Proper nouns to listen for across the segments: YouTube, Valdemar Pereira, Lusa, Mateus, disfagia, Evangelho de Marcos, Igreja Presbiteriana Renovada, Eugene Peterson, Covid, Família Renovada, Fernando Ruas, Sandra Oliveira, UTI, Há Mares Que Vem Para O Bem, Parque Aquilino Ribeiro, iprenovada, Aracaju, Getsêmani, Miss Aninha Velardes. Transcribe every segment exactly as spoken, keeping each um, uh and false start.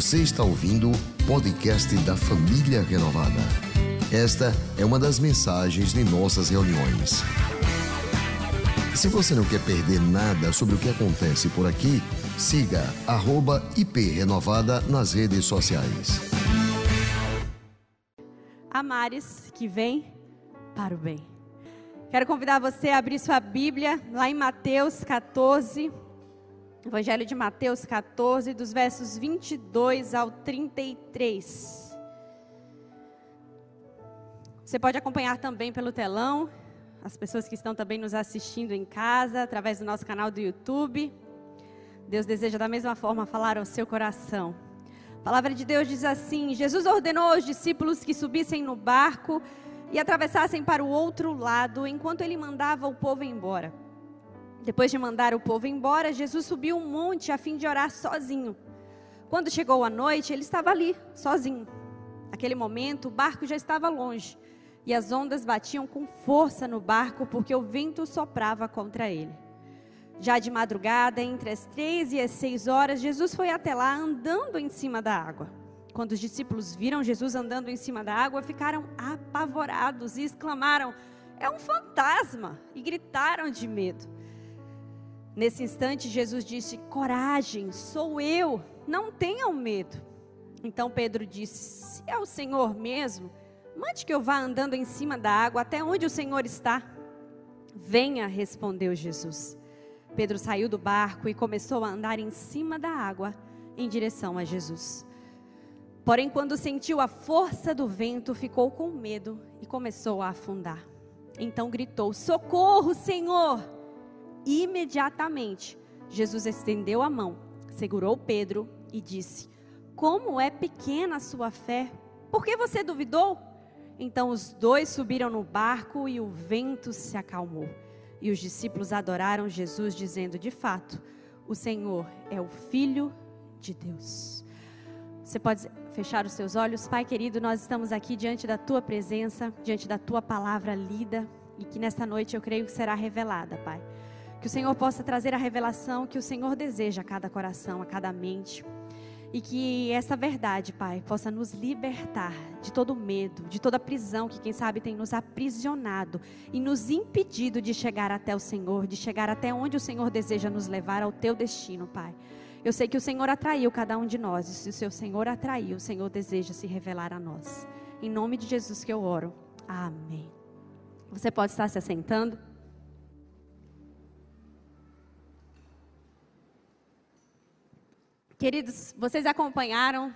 Você está ouvindo o podcast da Família Renovada. Esta é uma das mensagens de nossas reuniões. Se você não quer perder nada sobre o que acontece por aqui, siga arroba iprenovada nas redes sociais. Há Mares Que Vem Para O Bem. Quero convidar você a abrir sua Bíblia lá em Mateus catorze, Evangelho de Mateus catorze, dos versos vinte e dois ao trinta e três. Você pode acompanhar também pelo telão, as pessoas que estão também nos assistindo em casa, através do nosso canal do YouTube. Deus deseja da mesma forma falar ao seu coração. A palavra de Deus diz assim: Jesus ordenou aos discípulos que subissem no barco e atravessassem para o outro lado, enquanto ele mandava o povo embora. Depois de mandar o povo embora, Jesus subiu um monte a fim de orar sozinho. Quando chegou a noite, ele estava ali, sozinho. Naquele momento, o barco já estava longe, e as ondas batiam com força no barco, porque o vento soprava contra ele. Já de madrugada, entre as três e as seis horas, Jesus foi até lá andando em cima da água. Quando os discípulos viram Jesus andando em cima da água, ficaram apavorados e exclamaram: "É um fantasma!" e gritaram de medo. Nesse instante, Jesus disse: "Coragem, sou eu, não tenham medo." Então Pedro disse: "Se é o Senhor mesmo, mande que eu vá andando em cima da água até onde o Senhor está." "Venha", respondeu Jesus. Pedro saiu do barco e começou a andar em cima da água em direção a Jesus. Porém, quando sentiu a força do vento, ficou com medo e começou a afundar. Então gritou: "Socorro, Senhor!" Imediatamente, Jesus estendeu a mão, segurou Pedro e disse: "Como é pequena a sua fé, por que você duvidou?" Então os dois subiram no barco e o vento se acalmou. E os discípulos adoraram Jesus, dizendo: "De fato, o Senhor é o Filho de Deus." Você pode fechar os seus olhos. Pai querido, nós estamos aqui diante da Tua presença, diante da Tua palavra lida, e que nesta noite eu creio que será revelada, Pai. Que o Senhor possa trazer a revelação que o Senhor deseja a cada coração, a cada mente, e que essa verdade, Pai, possa nos libertar de todo medo, de toda prisão que, quem sabe, tem nos aprisionado e nos impedido de chegar até o Senhor, de chegar até onde o Senhor deseja nos levar, ao Teu destino, Pai. Eu sei que o Senhor atraiu cada um de nós, e se o Seu Senhor atraiu, o Senhor deseja se revelar a nós. Em nome de Jesus que eu oro. Amém. Você pode estar se assentando. Queridos, vocês acompanharam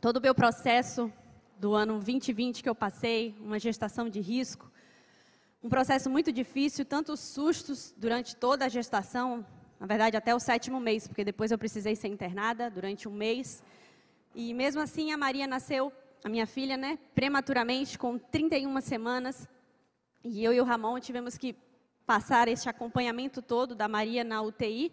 todo o meu processo do ano vinte e vinte que eu passei, uma gestação de risco, um processo muito difícil, tantos sustos durante toda a gestação. Na verdade, até o sétimo mês, porque depois eu precisei ser internada durante um mês. E mesmo assim, a Maria nasceu, a minha filha, né, prematuramente, com trinta e uma semanas. E eu e o Ramon tivemos que passar este acompanhamento todo da Maria na U T I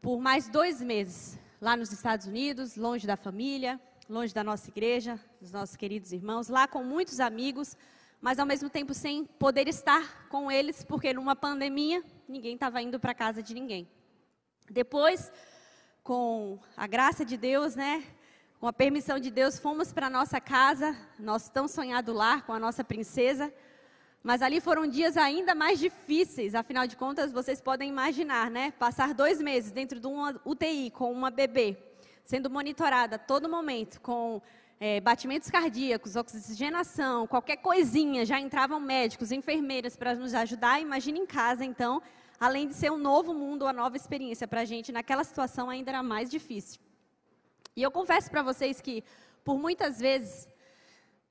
por mais dois meses, lá nos Estados Unidos, longe da família, longe da nossa igreja, dos nossos queridos irmãos, lá com muitos amigos, mas ao mesmo tempo sem poder estar com eles, porque numa pandemia ninguém estava indo para casa de ninguém. Depois, com a graça de Deus, né, com a permissão de Deus, fomos para a nossa casa, nosso tão sonhado lar, com a nossa princesa. Mas ali foram dias ainda mais difíceis, afinal de contas, vocês podem imaginar, né? Passar dois meses dentro de uma U T I com uma bebê, sendo monitorada a todo momento, com é, batimentos cardíacos, oxigenação, qualquer coisinha, já entravam médicos, enfermeiras para nos ajudar. Imagina em casa, então. Além de ser um novo mundo, uma nova experiência para a gente, naquela situação ainda era mais difícil. E eu confesso para vocês que, por muitas vezes,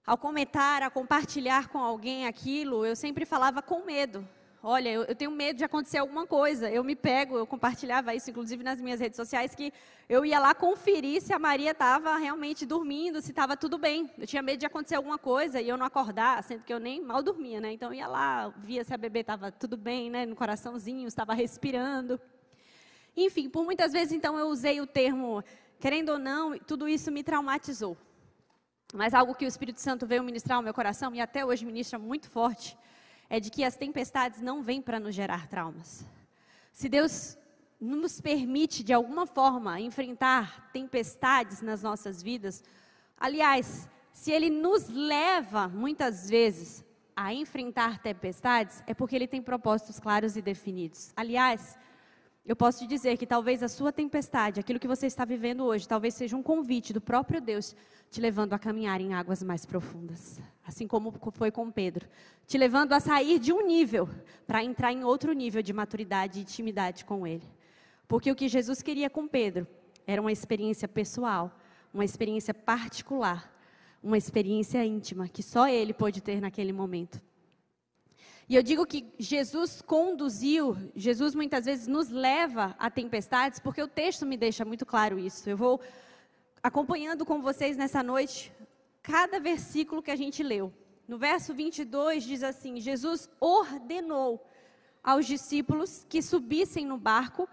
ao comentar, a compartilhar com alguém aquilo, eu sempre falava com medo. Olha, eu, eu tenho medo de acontecer alguma coisa. Eu me pego, eu compartilhava isso, inclusive nas minhas redes sociais, que eu ia lá conferir se a Maria estava realmente dormindo, se estava tudo bem. Eu tinha medo de acontecer alguma coisa e eu não acordar, sendo que eu nem mal dormia, né? Então eu ia lá, via se a bebê estava tudo bem, né? No coraçãozinho, estava respirando. Enfim, por muitas vezes, então, eu usei o termo, querendo ou não, tudo isso me traumatizou. Mas algo que o Espírito Santo veio ministrar ao meu coração, e até hoje ministra muito forte, é de que as tempestades não vêm para nos gerar traumas. Se Deus nos permite, de alguma forma, enfrentar tempestades nas nossas vidas. Aliás, se Ele nos leva, muitas vezes, a enfrentar tempestades, é porque Ele tem propósitos claros e definidos. Aliás, eu posso te dizer que talvez a sua tempestade, aquilo que você está vivendo hoje, talvez seja um convite do próprio Deus, te levando a caminhar em águas mais profundas. Assim como foi com Pedro. Te levando a sair de um nível, para entrar em outro nível de maturidade e intimidade com Ele. Porque o que Jesus queria com Pedro era uma experiência pessoal, uma experiência particular, uma experiência íntima, que só Ele pôde ter naquele momento. E eu digo que Jesus conduziu, Jesus muitas vezes nos leva a tempestades, porque o texto me deixa muito claro isso. Eu vou acompanhando com vocês nessa noite, cada versículo que a gente leu. No verso vinte e dois diz assim, Jesus ordenou aos discípulos que subissem no barco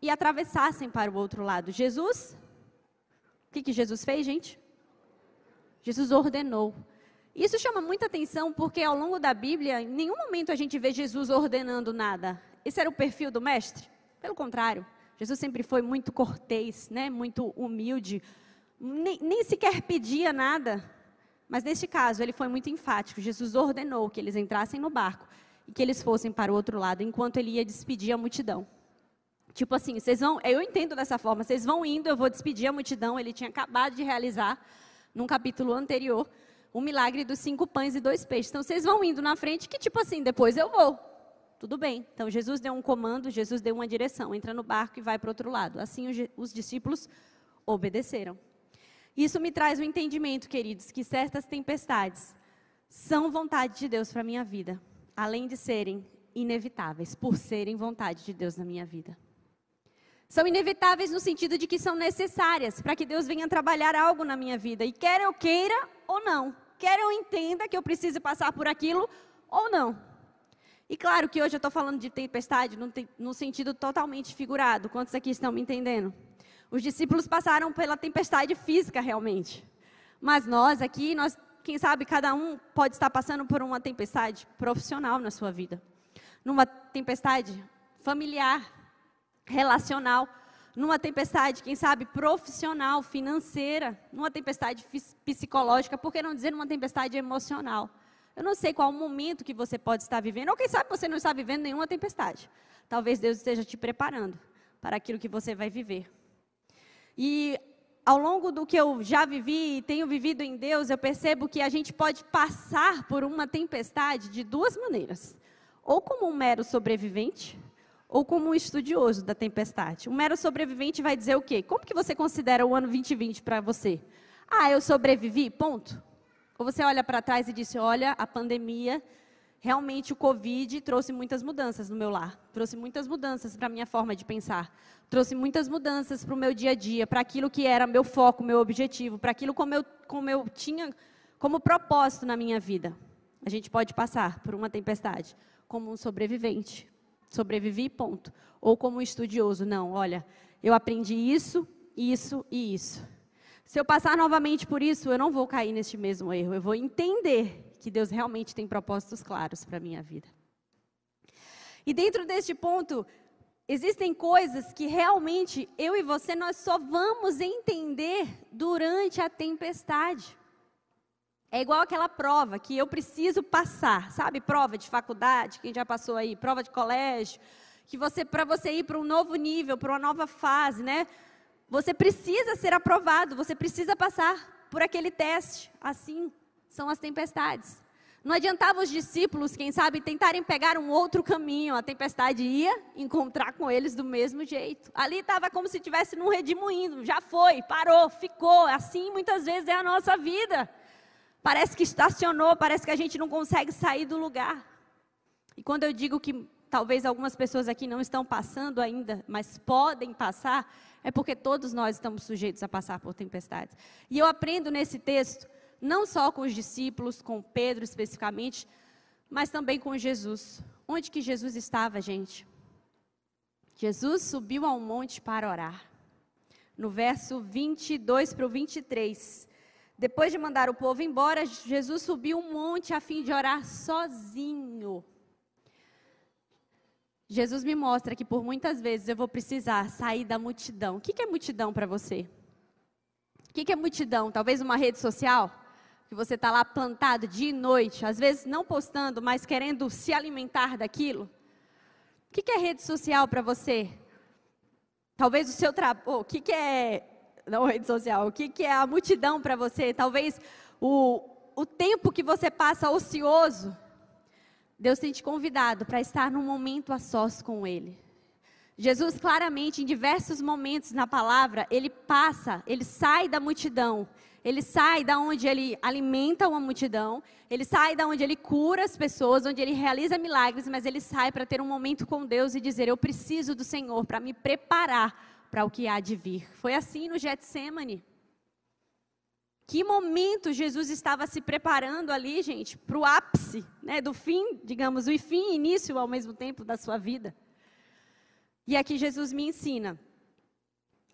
e atravessassem para o outro lado. Jesus, o que que Jesus fez, gente? Jesus ordenou. Isso chama muita atenção porque ao longo da Bíblia, em nenhum momento a gente vê Jesus ordenando nada. Esse era o perfil do mestre? Pelo contrário, Jesus sempre foi muito cortês, né? Muito humilde, nem, nem sequer pedia nada. Mas neste caso, ele foi muito enfático. Jesus ordenou que eles entrassem no barco e que eles fossem para o outro lado, enquanto ele ia despedir a multidão. Tipo assim, vocês vão, eu entendo dessa forma, vocês vão indo, eu vou despedir a multidão. Ele tinha acabado de realizar, num capítulo anterior, o milagre dos cinco pães e dois peixes. Então, vocês vão indo na frente, que tipo assim, depois eu vou. Tudo bem. Então, Jesus deu um comando, Jesus deu uma direção. Entra no barco e vai para o outro lado. Assim, os discípulos obedeceram. Isso me traz o entendimento, queridos, que certas tempestades são vontade de Deus para a minha vida. Além de serem inevitáveis, por serem vontade de Deus na minha vida. São inevitáveis no sentido de que são necessárias para que Deus venha trabalhar algo na minha vida. E quer eu queira ou não, quer eu entenda que eu preciso passar por aquilo ou não. E claro que hoje eu estou falando de tempestade num, te, num sentido totalmente figurado. Quantos aqui estão me entendendo? Os discípulos passaram pela tempestade física realmente. Mas nós aqui, nós, quem sabe cada um pode estar passando por uma tempestade profissional na sua vida. Numa tempestade familiar, relacional, numa tempestade, quem sabe, profissional, financeira, numa tempestade psicológica, por que não dizer numa tempestade emocional? Eu não sei qual o momento que você pode estar vivendo, ou quem sabe você não está vivendo nenhuma tempestade. Talvez Deus esteja te preparando para aquilo que você vai viver. E ao longo do que eu já vivi e tenho vivido em Deus, eu percebo que a gente pode passar por uma tempestade de duas maneiras. Ou como um mero sobrevivente, ou como um estudioso da tempestade. Um mero sobrevivente vai dizer o quê? Como que você considera o ano vinte e vinte para você? Ah, eu sobrevivi, ponto. Ou você olha para trás e diz, olha, a pandemia, realmente o Covid trouxe muitas mudanças no meu lar. Trouxe muitas mudanças para a minha forma de pensar. Trouxe muitas mudanças para o meu dia a dia, para aquilo que era meu foco, meu objetivo, para aquilo como eu, como eu tinha como propósito na minha vida. A gente pode passar por uma tempestade como um sobrevivente. Sobrevivi, ponto. Ou como estudioso, não, olha, eu aprendi isso, isso e isso. Se eu passar novamente por isso, eu não vou cair neste mesmo erro. Eu vou entender que Deus realmente tem propósitos claros para a minha vida. E dentro deste ponto, existem coisas que realmente eu e você, nós só vamos entender durante a tempestade. É igual aquela prova que eu preciso passar, sabe? Prova de faculdade, quem já passou aí, prova de colégio, que você, para você ir para um novo nível, para uma nova fase, né? Você precisa ser aprovado, você precisa passar por aquele teste. Assim são as tempestades. Não adiantava os discípulos, quem sabe, tentarem pegar um outro caminho. A tempestade ia encontrar com eles do mesmo jeito. Ali estava como se estivesse num redemoinho, já foi, parou, ficou. Assim muitas vezes é a nossa vida. Parece que estacionou, parece que a gente não consegue sair do lugar. E quando eu digo que talvez algumas pessoas aqui não estão passando ainda, mas podem passar, é porque todos nós estamos sujeitos a passar por tempestades. E eu aprendo nesse texto, não só com os discípulos, com Pedro especificamente, mas também com Jesus. Onde que Jesus estava, gente? Jesus subiu ao monte para orar. No verso vinte e dois para o vinte e três... Depois de mandar o povo embora, Jesus subiu um monte a fim de orar sozinho. Jesus me mostra que por muitas vezes eu vou precisar sair da multidão. O que que é multidão para você? O que que é multidão? Talvez uma rede social? Que você está lá plantado dia e noite, às vezes não postando, mas querendo se alimentar daquilo. O que que é rede social para você? Talvez o seu trabalho... O que que é... Não rede social. O que que é a multidão para você? Talvez o, o tempo que você passa ocioso. Deus tem te convidado para estar num momento a sós com Ele. Jesus claramente, em diversos momentos na palavra, Ele passa, Ele sai da multidão. Ele sai da onde Ele alimenta uma multidão. Ele sai da onde Ele cura as pessoas, onde Ele realiza milagres. Mas Ele sai para ter um momento com Deus e dizer, eu preciso do Senhor para me preparar para o que há de vir. Foi assim no Getsêmani. Que momento Jesus estava se preparando ali, gente, para o ápice, né, do fim, digamos, o fim e início ao mesmo tempo da sua vida. E aqui Jesus me ensina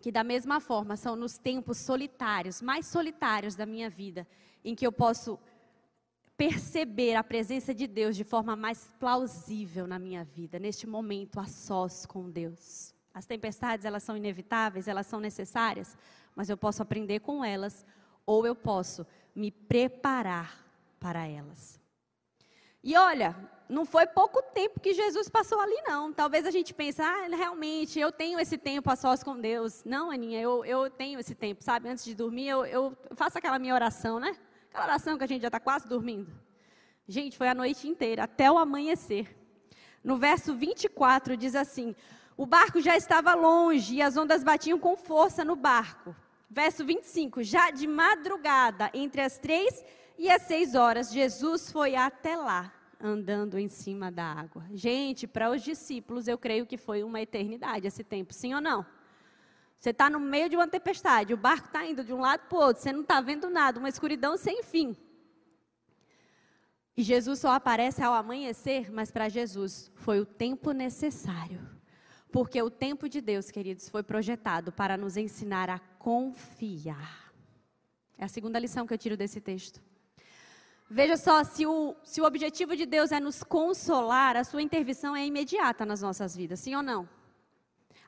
que da mesma forma são nos tempos solitários, mais solitários da minha vida, em que eu posso perceber a presença de Deus de forma mais plausível na minha vida, neste momento a sós com Deus. As tempestades, elas são inevitáveis, elas são necessárias, mas eu posso aprender com elas, ou eu posso me preparar para elas. E olha, não foi pouco tempo que Jesus passou ali não. Talvez a gente pense, ah, realmente, eu tenho esse tempo a sós com Deus. Não, Aninha, eu, eu tenho esse tempo, sabe? Antes de dormir, eu, eu faço aquela minha oração, né? Aquela oração que a gente já está quase dormindo. Gente, foi a noite inteira, até o amanhecer. No verso vinte e quatro diz assim, o barco já estava longe e as ondas batiam com força no barco. Verso vinte e cinco, já de madrugada, entre as três e as seis horas, Jesus foi até lá, andando em cima da água. Gente, para os discípulos, eu creio que foi uma eternidade esse tempo, sim ou não? Você está no meio de uma tempestade, o barco está indo de um lado para o outro, você não está vendo nada, uma escuridão sem fim. E Jesus só aparece ao amanhecer, mas para Jesus foi o tempo necessário. Porque o tempo de Deus, queridos, foi projetado para nos ensinar a confiar. É a segunda lição que eu tiro desse texto. Veja só, se o, se o objetivo de Deus é nos consolar, a sua intervenção é imediata nas nossas vidas, sim ou não?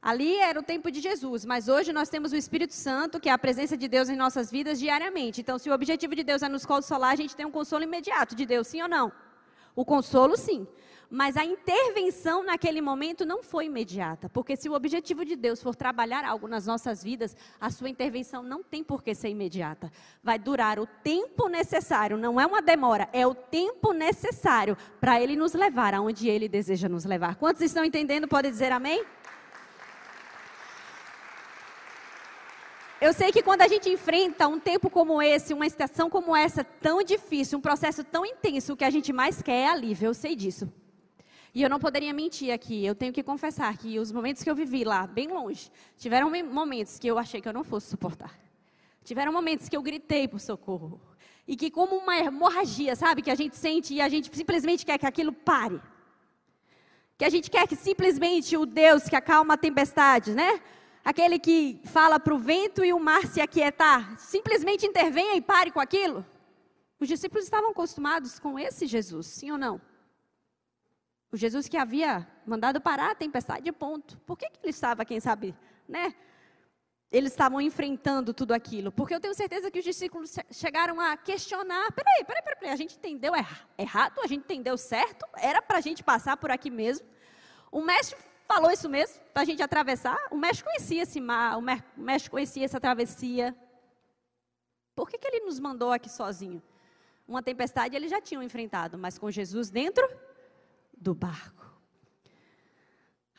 Ali era o tempo de Jesus, mas hoje nós temos o Espírito Santo, que é a presença de Deus em nossas vidas diariamente. Então, se o objetivo de Deus é nos consolar, a gente tem um consolo imediato de Deus, sim ou não? O consolo, sim. Mas a intervenção naquele momento não foi imediata, porque se o objetivo de Deus for trabalhar algo nas nossas vidas, a sua intervenção não tem por que ser imediata. Vai durar o tempo necessário, não é uma demora, é o tempo necessário para Ele nos levar aonde Ele deseja nos levar. Quantos estão entendendo? Podem dizer amém? Eu sei que quando a gente enfrenta um tempo como esse, uma estação como essa tão difícil, um processo tão intenso, o que a gente mais quer é alívio, eu sei disso. E eu não poderia mentir aqui, eu tenho que confessar que os momentos que eu vivi lá, bem longe, tiveram momentos que eu achei que eu não fosse suportar. Tiveram momentos que eu gritei por socorro. E que como uma hemorragia, sabe, que a gente sente e a gente simplesmente quer que aquilo pare. Que a gente quer que simplesmente o Deus que acalma a tempestade, né? Aquele que fala para o vento e o mar se aquietar, simplesmente intervenha e pare com aquilo. Os discípulos estavam acostumados com esse Jesus, sim ou não? O Jesus que havia mandado parar a tempestade, ponto. Por que que ele estava, quem sabe, né? Eles estavam enfrentando tudo aquilo. Porque eu tenho certeza que os discípulos chegaram a questionar. Peraí, peraí, peraí, peraí. A gente entendeu erra- errado? A gente entendeu certo? Era para a gente passar por aqui mesmo? O mestre falou isso mesmo, para a gente atravessar? O mestre conhecia esse mar, o mestre conhecia essa travessia. Por que que ele nos mandou aqui sozinho? Uma tempestade eles já tinham enfrentado, mas com Jesus dentro do barco.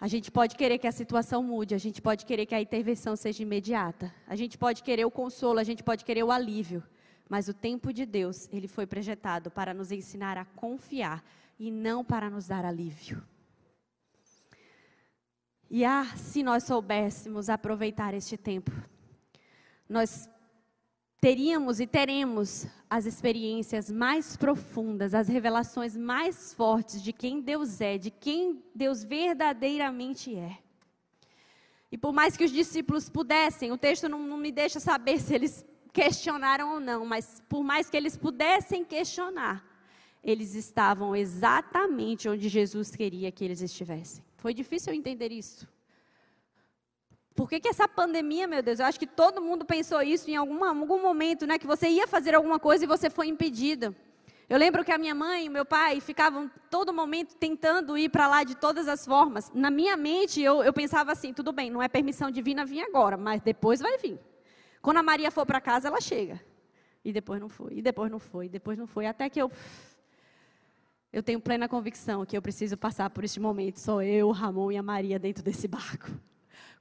A gente pode querer que a situação mude, a gente pode querer que a intervenção seja imediata, a gente pode querer o consolo, a gente pode querer o alívio, mas o tempo de Deus, ele foi projetado para nos ensinar a confiar e não para nos dar alívio. E ah, se nós soubéssemos aproveitar este tempo, nós teríamos e teremos as experiências mais profundas, as revelações mais fortes de quem Deus é, de quem Deus verdadeiramente é. E por mais que os discípulos pudessem, o texto não, não me deixa saber se eles questionaram ou não, mas por mais que eles pudessem questionar, eles estavam exatamente onde Jesus queria que eles estivessem. Foi difícil eu entender isso. Por que que essa pandemia, meu Deus, eu acho que todo mundo pensou isso em algum, algum momento, né? Que você ia fazer alguma coisa e você foi impedida. Eu lembro que a minha mãe e o meu pai ficavam todo momento tentando ir para lá de todas as formas. Na minha mente, eu, eu pensava assim, tudo bem, não é permissão divina vir agora, mas depois vai vir. Quando a Maria for para casa, ela chega. E depois não foi, e depois não foi, e depois não foi. Até que eu... Eu tenho plena convicção que eu preciso passar por este momento. Só eu, o Ramon e a Maria dentro desse barco.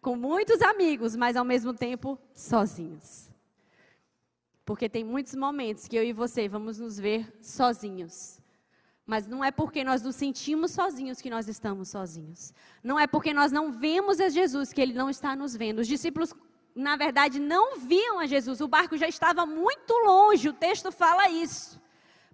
Com muitos amigos, mas ao mesmo tempo sozinhos. Porque tem muitos momentos que eu e você vamos nos ver sozinhos. Mas não é porque nós nos sentimos sozinhos que nós estamos sozinhos. Não é porque nós não vemos a Jesus que Ele não está nos vendo. Os discípulos, na verdade, não viam a Jesus. O barco já estava muito longe, o texto fala isso.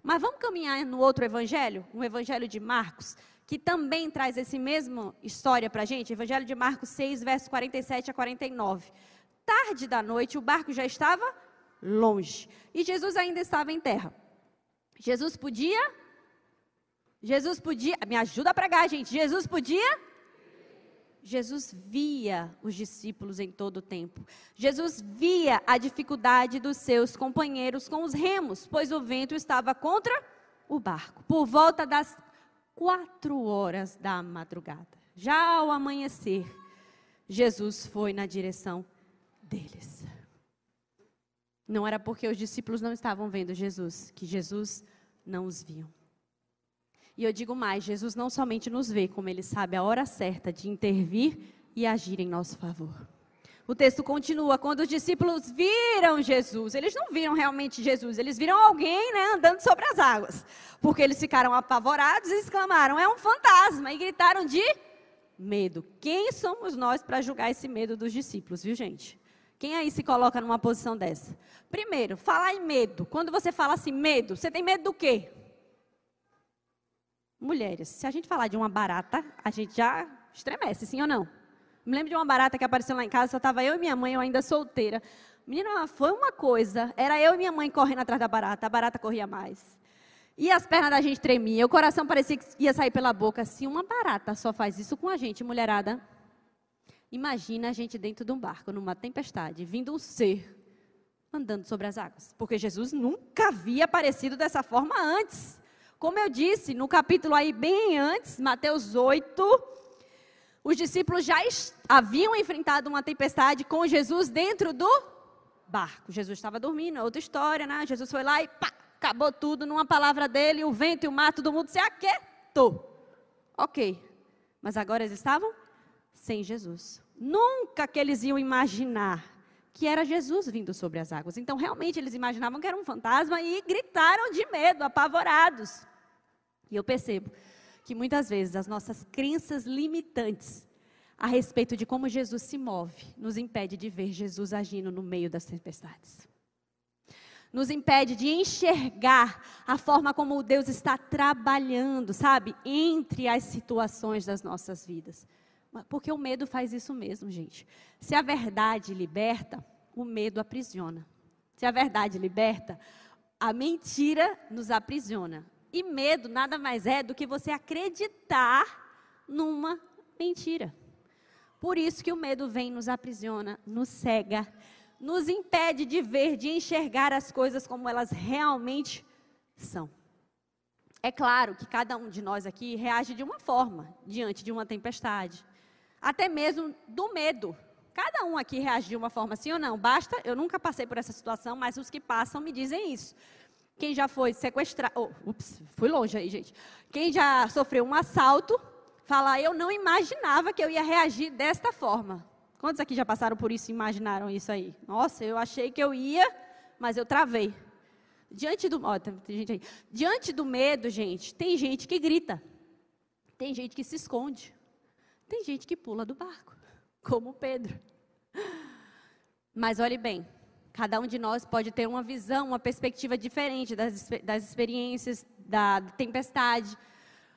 Mas vamos caminhar no outro evangelho, no Evangelho de Marcos, que também traz essa mesma história para a gente, Evangelho de Marcos seis, versos quarenta e sete a quarenta e nove. Tarde da noite, o barco já estava longe, e Jesus ainda estava em terra. Jesus podia? Jesus podia, me ajuda a pregar, gente, Jesus podia? Jesus via os discípulos em todo o tempo. Jesus via a dificuldade dos seus companheiros com os remos, pois o vento estava contra o barco, por volta das quatro horas da madrugada, já ao amanhecer, Jesus foi na direção deles. Não era porque os discípulos não estavam vendo Jesus, que Jesus não os viu. E eu digo mais, Jesus não somente nos vê, como Ele sabe a hora certa de intervir e agir em nosso favor. O texto continua, quando os discípulos viram Jesus, eles não viram realmente Jesus, eles viram alguém, né, andando sobre as águas, porque eles ficaram apavorados e exclamaram, é um fantasma, e gritaram de medo. Quem somos nós para julgar esse medo dos discípulos, viu gente? Quem aí se coloca numa posição dessa? Primeiro, falar em medo, quando você fala assim, medo, você tem medo do quê? Mulheres, se a gente falar de uma barata, a gente já estremece, sim ou não? Me lembro de uma barata que apareceu lá em casa, só estava eu e minha mãe, eu ainda solteira. Menina, foi uma coisa, era eu e minha mãe correndo atrás da barata, a barata corria mais. E as pernas da gente tremiam, o coração parecia que ia sair pela boca. Se uma barata só faz isso com a gente, mulherada, imagina a gente dentro de um barco, numa tempestade, vindo um ser andando sobre as águas. Porque Jesus nunca havia aparecido dessa forma antes. Como eu disse, no capítulo aí bem antes, Mateus oito... Os discípulos já haviam enfrentado uma tempestade com Jesus dentro do barco. Jesus estava dormindo, é outra história, né? Jesus foi lá e pá, acabou tudo numa palavra dele, o vento e o mar, todo mundo se aquietou. Ok, mas agora eles estavam sem Jesus. Nunca que eles iam imaginar que era Jesus vindo sobre as águas. Então, realmente, eles imaginavam que era um fantasma e gritaram de medo, apavorados. E eu percebo que muitas vezes as nossas crenças limitantes a respeito de como Jesus se move, nos impede de ver Jesus agindo no meio das tempestades. Nos impede de enxergar a forma como Deus está trabalhando, sabe? Entre as situações das nossas vidas. Porque o medo faz isso mesmo, gente. Se a verdade liberta, o medo aprisiona. Se a verdade liberta, a mentira nos aprisiona. E medo nada mais é do que você acreditar numa mentira. Por isso que o medo vem, nos aprisiona, nos cega, nos impede de ver, de enxergar as coisas como elas realmente são. É claro que cada um de nós aqui reage de uma forma diante de uma tempestade, até mesmo do medo. Cada um aqui reage de uma forma, sim ou não? Basta, eu nunca passei por essa situação, mas os que passam me dizem isso. Quem já foi sequestrado, oh, ups, fui longe aí, gente. Quem já sofreu um assalto, fala, eu não imaginava que eu ia reagir desta forma. Quantos aqui já passaram por isso e imaginaram isso aí? Nossa, eu achei que eu ia, mas eu travei. Diante do, ó, tem gente aí. Diante do medo, gente, tem gente que grita, tem gente que se esconde, tem gente que pula do barco, como Pedro. Mas olhe bem. Cada um de nós pode ter uma visão, uma perspectiva diferente das, das experiências, da tempestade,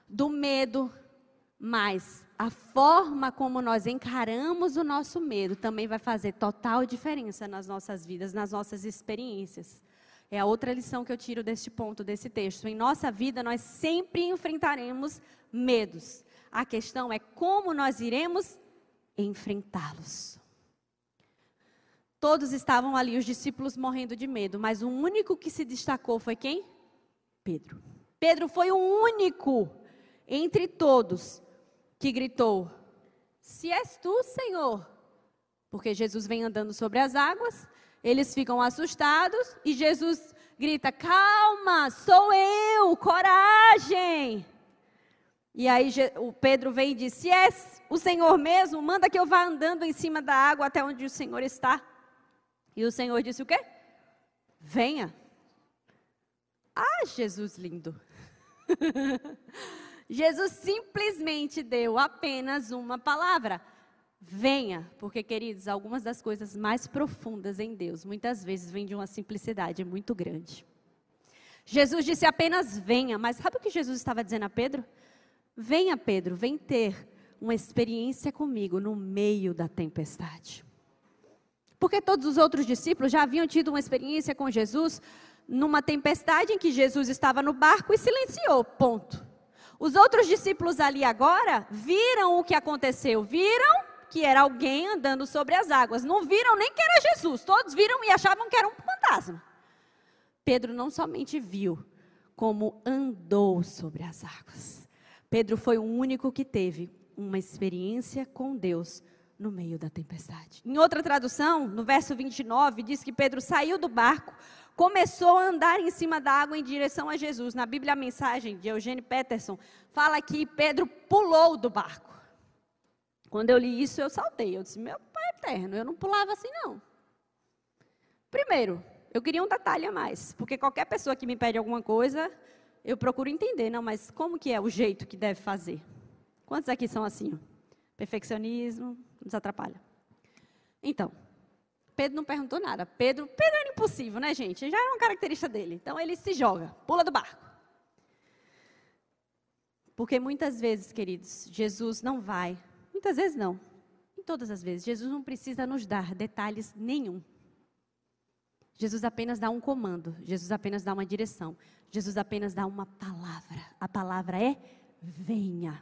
do medo. Mas a forma como nós encaramos o nosso medo também vai fazer total diferença nas nossas vidas, nas nossas experiências. É a outra lição que eu tiro deste ponto, desse texto. Em nossa vida, nós sempre enfrentaremos medos. A questão é como nós iremos enfrentá-los. Todos estavam ali, os discípulos morrendo de medo, mas o único que se destacou foi quem? Pedro. Pedro foi o único entre todos que gritou: se és tu, Senhor. Porque Jesus vem andando sobre as águas, eles ficam assustados e Jesus grita: calma, sou eu, coragem. E aí o Pedro vem e diz: se és o Senhor mesmo, manda que eu vá andando em cima da água até onde o Senhor está. E o Senhor disse o quê? Venha. Ah, Jesus lindo. Jesus simplesmente deu apenas uma palavra: venha. Porque, queridos, algumas das coisas mais profundas em Deus, muitas vezes, vêm de uma simplicidade muito grande. Jesus disse apenas: venha. Mas sabe o que Jesus estava dizendo a Pedro? Venha, Pedro, vem ter uma experiência comigo no meio da tempestade. Porque todos os outros discípulos já haviam tido uma experiência com Jesus numa tempestade em que Jesus estava no barco e silenciou, ponto. Os outros discípulos ali agora viram o que aconteceu, viram que era alguém andando sobre as águas, não viram nem que era Jesus, todos viram e achavam que era um fantasma. Pedro não somente viu, como andou sobre as águas. Pedro foi o único que teve uma experiência com Deus no meio da tempestade. Em outra tradução, no verso vinte e nove, diz que Pedro saiu do barco, começou a andar em cima da água em direção a Jesus. Na Bíblia, a Mensagem, de Eugene Peterson, fala que Pedro pulou do barco. Quando eu li isso, eu saltei. Eu disse: meu pai eterno, eu não pulava assim não. Primeiro, eu queria um detalhe a mais, porque qualquer pessoa que me pede alguma coisa, eu procuro entender, não, mas como que é o jeito que deve fazer? Quantos aqui são assim? Ó? Perfeccionismo, nos atrapalha. Então, Pedro não perguntou nada. Pedro, Pedro era impossível, né, gente? Já é uma característica dele. Então, ele se joga, pula do barco. Porque muitas vezes, queridos, Jesus não vai. Muitas vezes não. Em todas as vezes. Jesus não precisa nos dar detalhes nenhum. Jesus apenas dá um comando. Jesus apenas dá uma direção. Jesus apenas dá uma palavra. A palavra é: venha.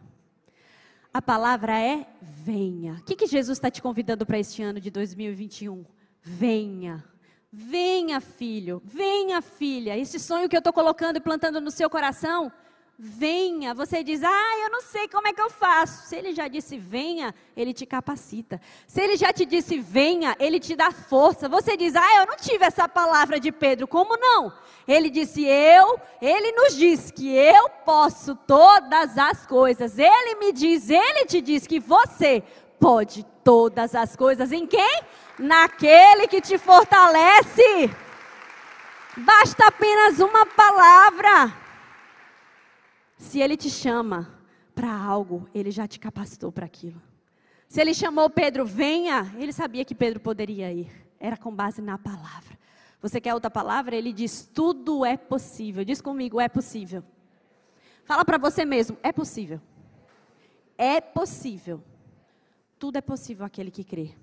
A palavra é: venha. O que que Jesus está te convidando para este ano de dois mil e vinte e um? Venha, venha filho, venha filha, esse sonho que eu estou colocando e plantando no seu coração, venha. Você diz: ah, eu não sei como é que eu faço. Se ele já disse venha, ele te capacita. Se ele já te disse venha, ele te dá força. Você diz: ah, eu não tive essa palavra de Pedro, como não? Ele disse eu, ele nos diz que eu posso todas as coisas. Ele me diz, ele te diz que você pode todas as coisas em quem? Naquele que te fortalece. Basta apenas uma palavra. Se ele te chama para algo, ele já te capacitou para aquilo. Se ele chamou Pedro, venha, ele sabia que Pedro poderia ir. Era com base na palavra. Você quer outra palavra? Ele diz: tudo é possível. Diz comigo: é possível. Fala para você mesmo: é possível. É possível. Tudo é possível àquele que crê.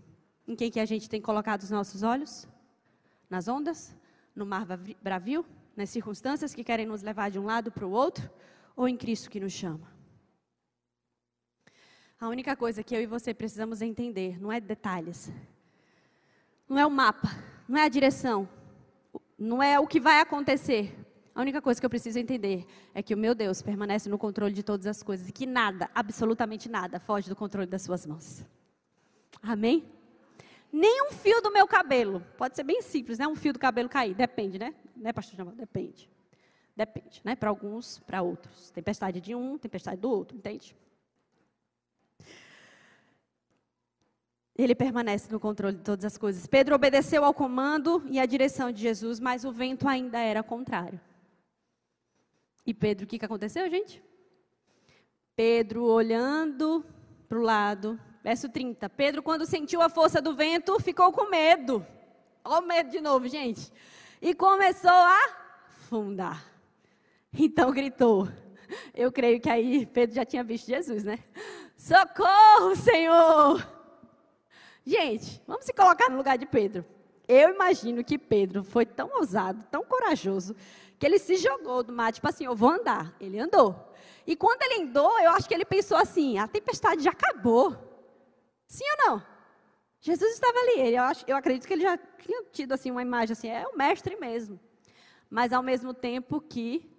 Em quem que a gente tem colocado os nossos olhos? Nas ondas? No mar bravio? Nas circunstâncias que querem nos levar de um lado para o outro? Ou em Cristo que nos chama? A única coisa que eu e você precisamos entender não é detalhes. Não é o mapa. Não é a direção. Não é o que vai acontecer. A única coisa que eu preciso entender é que o meu Deus permanece no controle de todas as coisas. E que nada, absolutamente nada, foge do controle das suas mãos. Amém? Nem um fio do meu cabelo. Pode ser bem simples, né? Um fio do cabelo cair. Depende, né? Né, pastor Jamal? Depende. Depende, né? Para alguns, para outros. Tempestade de um, tempestade do outro, entende? Ele permanece no controle de todas as coisas. Pedro obedeceu ao comando e à direção de Jesus, mas o vento ainda era contrário. E Pedro, o que que aconteceu, gente? Pedro olhando para o lado... Verso trinta, Pedro, quando sentiu a força do vento, ficou com medo. Olha o medo de novo, gente. E começou a afundar. Então gritou. Eu creio que aí Pedro já tinha visto Jesus, né? Socorro, Senhor! Gente, vamos se colocar no lugar de Pedro. eu imagino que Pedro foi tão ousado, tão corajoso, que ele se jogou do mar, tipo assim, eu vou andar. Ele andou. E quando ele andou, eu acho que ele pensou assim, a tempestade já acabou. Sim ou não? Jesus estava ali. Ele, eu, acho, eu acredito que ele já tinha tido assim, uma imagem assim, é o mestre mesmo. Mas ao mesmo tempo que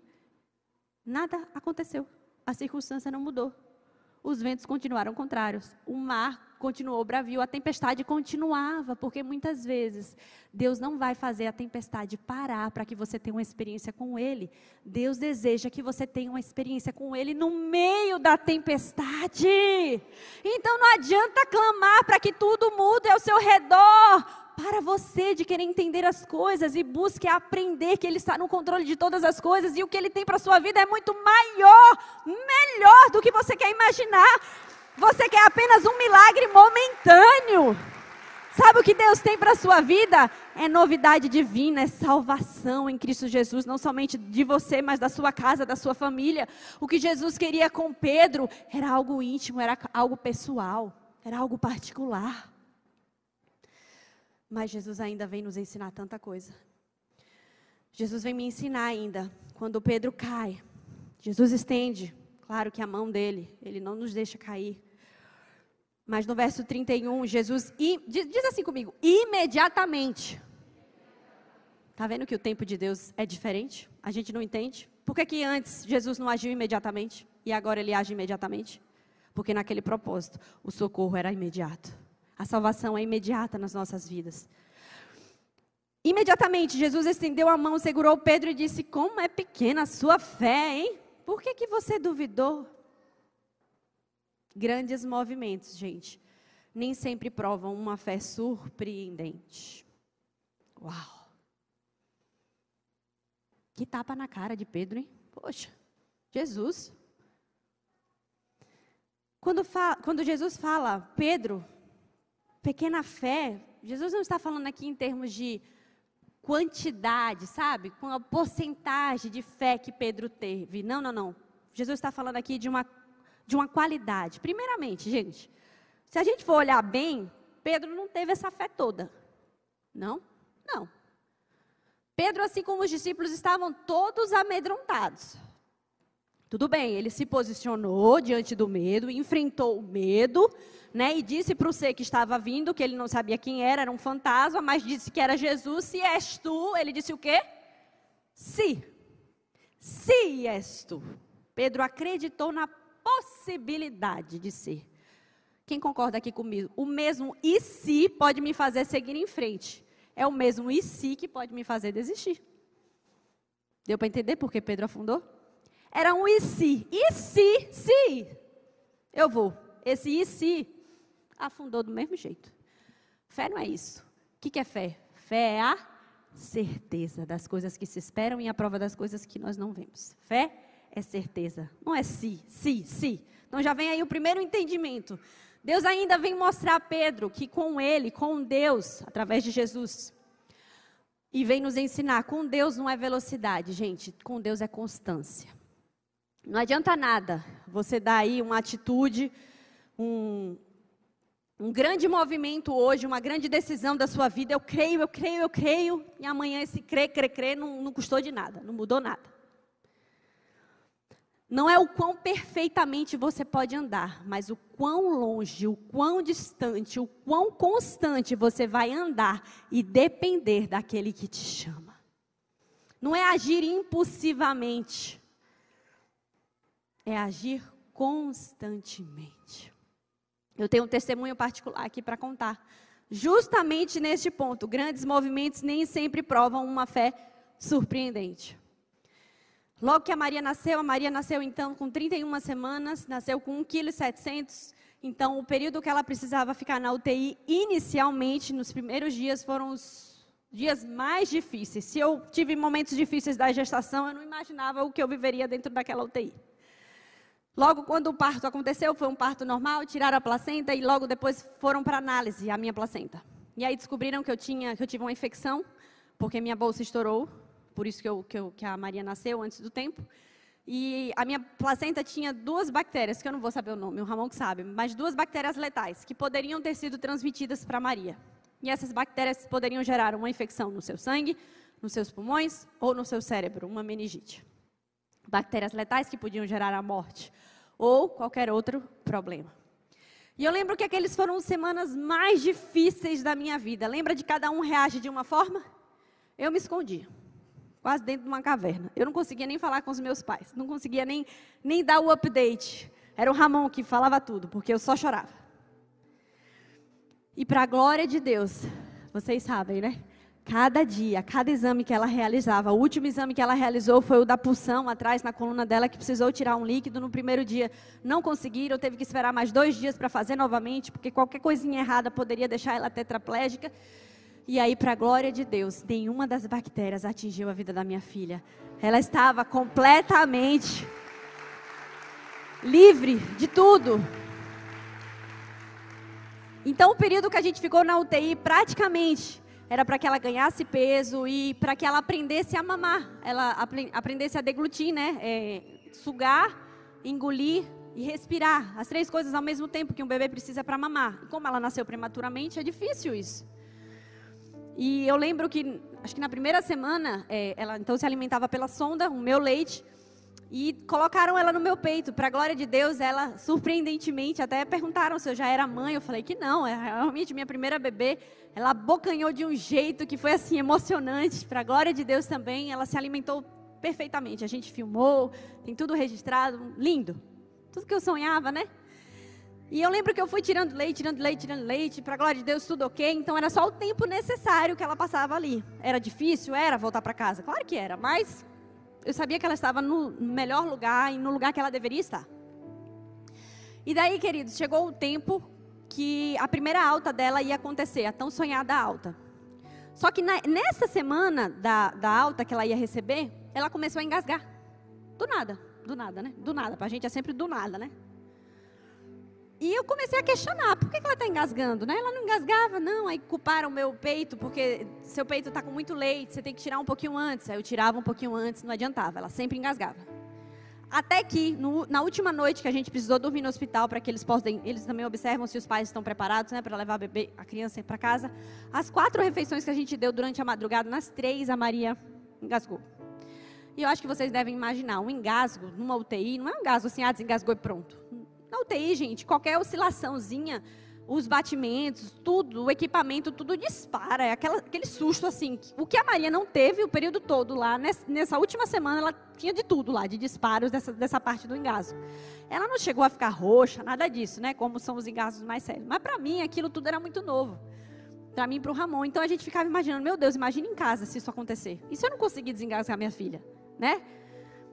nada aconteceu. A circunstância não mudou. Os ventos continuaram contrários. O mar continuou bravio. A tempestade continuava. Porque muitas vezes Deus não vai fazer a tempestade parar para que você tenha uma experiência com Ele. Deus deseja que você tenha uma experiência com Ele no meio da tempestade. Então não adianta clamar para que tudo mude ao seu redor. Para você de querer entender as coisas e busque aprender que Ele está no controle de todas as coisas e o que Ele tem para a sua vida é muito maior, melhor do que você quer imaginar. Você quer apenas um milagre momentâneo. Sabe o que Deus tem para a sua vida? É novidade divina, é salvação em Cristo Jesus, não somente de você, mas da sua casa, da sua família. O que Jesus queria com Pedro era algo íntimo, era algo pessoal, era algo particular. Mas Jesus ainda vem nos ensinar tanta coisa. Jesus vem me ensinar ainda. Quando Pedro cai, Jesus estende, claro que a mão dele, ele não nos deixa cair. Mas no verso trinta e um, Jesus, i, diz, diz assim comigo, imediatamente. Está vendo que o tempo de Deus é diferente? A gente não entende. Por que que antes Jesus não agiu imediatamente e agora ele age imediatamente? Porque naquele propósito, o socorro era imediato. A salvação é imediata nas nossas vidas. Imediatamente, Jesus estendeu a mão, segurou Pedro e disse, como é pequena a sua fé, hein? Por que que você duvidou? Grandes movimentos, gente, nem sempre provam uma fé surpreendente. Uau! Que tapa na cara de Pedro, hein? Poxa, Jesus. Quando, fa- quando Jesus fala, Pedro... Pequena fé, Jesus não está falando aqui em termos de quantidade, sabe? Com a porcentagem de fé que Pedro teve. Não, não, não. Jesus está falando aqui de uma, de uma qualidade. Primeiramente, gente, se a gente for olhar bem, Pedro não teve essa fé toda. Não? Não. Pedro, assim como os discípulos, estavam todos amedrontados. Tudo bem, ele se posicionou diante do medo, enfrentou o medo, né, e disse para o ser que estava vindo, que ele não sabia quem era, era um fantasma, mas disse que era Jesus, se és tu, ele disse o quê? Se, se és tu. Pedro acreditou na possibilidade de ser. Quem concorda aqui comigo? O mesmo e se pode me fazer seguir em frente, é o mesmo e se que pode me fazer desistir. Deu para entender por que Pedro afundou? Era um e se, e se, se, eu vou, esse e se, afundou do mesmo jeito. Fé não é isso. O que é fé? Fé é a certeza das coisas que se esperam e a prova das coisas que nós não vemos. Fé é certeza, não é se, se, se. Então já vem aí o primeiro entendimento. Deus ainda vem mostrar a Pedro que com ele, com Deus, através de Jesus, e vem nos ensinar, com Deus não é velocidade, gente, com Deus é constância. Não adianta nada você dar aí uma atitude, um, um grande movimento hoje, uma grande decisão da sua vida. Eu creio, eu creio, eu creio. E amanhã esse crer, crer, crer não, não custou de nada, não mudou nada. Não é o quão perfeitamente você pode andar, mas o quão longe, o quão distante, o quão constante você vai andar e depender daquele que te chama. Não é agir impulsivamente. É agir constantemente. Eu tenho um testemunho particular aqui para contar. Justamente neste ponto, grandes movimentos nem sempre provam uma fé surpreendente. Logo que a Maria nasceu, a Maria nasceu então com trinta e uma semanas, nasceu com um vírgula sete quilos. Então o período que ela precisava ficar na U T I inicialmente, nos primeiros dias, foram os dias mais difíceis. Se eu tive momentos difíceis da gestação, eu não imaginava o que eu viveria dentro daquela U T I. Logo quando o parto aconteceu, foi um parto normal, tiraram a placenta e logo depois foram para análise a minha placenta. E aí descobriram que eu, tinha, que eu tive uma infecção, porque minha bolsa estourou, por isso que, eu, que, eu, que a Maria nasceu antes do tempo. E a minha placenta tinha duas bactérias, que eu não vou saber o nome, o Ramon que sabe, mas duas bactérias letais, que poderiam ter sido transmitidas para a Maria. E essas bactérias poderiam gerar uma infecção no seu sangue, nos seus pulmões ou no seu cérebro, uma meningite. Bactérias letais que podiam gerar a morte ou qualquer outro problema. E eu lembro que aqueles foram as semanas mais difíceis da minha vida. Lembra de cada um reage de uma forma? Eu me escondi, quase dentro de uma caverna. Eu não conseguia nem falar com os meus pais, não conseguia nem, nem dar o update. Era o Ramon que falava tudo, porque eu só chorava. E para a glória de Deus, vocês sabem, né? Cada dia, cada exame que ela realizava, o último exame que ela realizou foi o da pulsão atrás na coluna dela, que precisou tirar um líquido no primeiro dia. Não conseguiram, teve que esperar mais dois dias para fazer novamente, porque qualquer coisinha errada poderia deixar ela tetraplégica. E aí, para a glória de Deus, nenhuma das bactérias atingiu a vida da minha filha. Ela estava completamente livre de tudo. Então, o período que a gente ficou na U T I, praticamente, era para que ela ganhasse peso e para que ela aprendesse a mamar, ela aprendesse a deglutir, né? É, sugar, engolir e respirar. As três coisas ao mesmo tempo que um bebê precisa para mamar. Como ela nasceu prematuramente, é difícil isso. E eu lembro que, acho que na primeira semana, é, ela então se alimentava pela sonda, o meu leite, e colocaram ela no meu peito. Para a glória de Deus, ela, surpreendentemente, até perguntaram se eu já era mãe. Eu falei que não, é realmente minha primeira bebê. Ela abocanhou de um jeito que foi assim, emocionante. Para a glória de Deus também, ela se alimentou perfeitamente. A gente filmou, tem tudo registrado, lindo. Tudo que eu sonhava, né? E eu lembro que eu fui tirando leite, tirando leite, tirando leite. Para a glória de Deus, tudo ok. Então, era só o tempo necessário que ela passava ali. Era difícil? Era voltar para casa? Claro que era, mas eu sabia que ela estava no melhor lugar e no lugar que ela deveria estar. E daí, queridos, chegou o tempo que a primeira alta dela ia acontecer, a tão sonhada alta. Só que na, nessa semana da, da alta que ela ia receber, ela começou a engasgar. Do nada, do nada, né? Do nada, pra gente é sempre do nada, né? E eu comecei a questionar, por que ela está engasgando, né? Ela não engasgava, não. Aí culparam o meu peito, porque seu peito está com muito leite, você tem que tirar um pouquinho antes. Aí eu tirava um pouquinho antes, não adiantava, ela sempre engasgava. Até que, no, na última noite que a gente precisou dormir no hospital, para que eles possam, eles também observam se os pais estão preparados, né, para levar a, bebê, a criança para casa. As quatro refeições que a gente deu durante a madrugada, nas três, a Maria engasgou. E eu acho que vocês devem imaginar, um engasgo numa U T I, não é um engasgo assim, ah, desengasgou e pronto. Na U T I, gente, qualquer oscilaçãozinha, os batimentos, tudo, o equipamento, tudo dispara. É aquela, aquele susto, assim. O que a Maria não teve o período todo lá, nessa, nessa última semana, ela tinha de tudo lá, de disparos dessa, dessa parte do engasgo. Ela não chegou a ficar roxa, nada disso, né? Como são os engasgos mais sérios. Mas para mim, aquilo tudo era muito novo. Para mim e para o Ramon. Então a gente ficava imaginando, meu Deus, imagina em casa se isso acontecer. E se eu não conseguir desengasgar minha filha, né?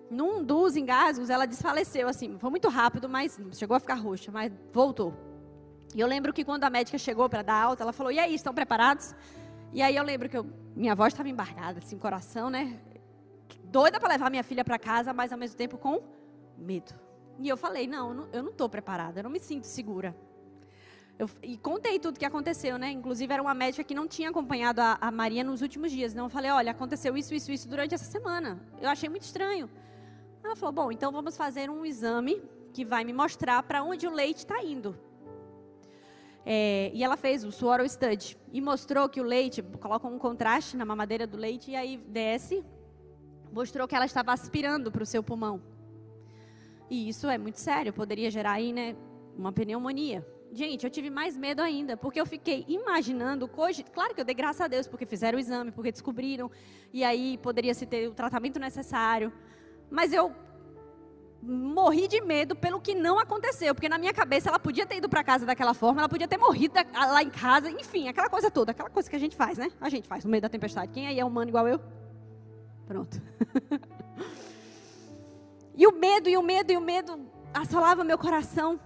Num dos engasgos, ela desfaleceu, assim, foi muito rápido, mas chegou a ficar roxa, mas voltou. E eu lembro que quando a médica chegou para dar alta, ela falou, e aí, estão preparados? E aí eu lembro que eu, minha voz estava embargada, assim, coração, né? Doida para levar minha filha para casa, mas ao mesmo tempo com medo. E eu falei, não, eu não estou preparada, eu não me sinto segura. Eu, e contei tudo o que aconteceu, né? Inclusive, era uma médica que não tinha acompanhado a, a Maria nos últimos dias. Então eu falei, olha, aconteceu isso, isso, isso durante essa semana. Eu achei muito estranho. Ela falou, bom, então vamos fazer um exame que vai me mostrar para onde o leite está indo. É, e ela fez o suor study e mostrou que o leite, coloca um contraste na mamadeira do leite e aí desce, mostrou que ela estava aspirando para o seu pulmão. E isso é muito sério, poderia gerar aí, né, uma pneumonia. Gente, eu tive mais medo ainda, porque eu fiquei imaginando, claro que eu dei graças a Deus, porque fizeram o exame, porque descobriram, e aí poderia-se ter o tratamento necessário. Mas eu morri de medo pelo que não aconteceu. Porque na minha cabeça ela podia ter ido para casa daquela forma, ela podia ter morrido lá em casa. Enfim, aquela coisa toda, aquela coisa que a gente faz, né? A gente faz no meio da tempestade. Quem aí é humano igual eu? Pronto. E o medo, e o medo, e o medo assolava meu coração.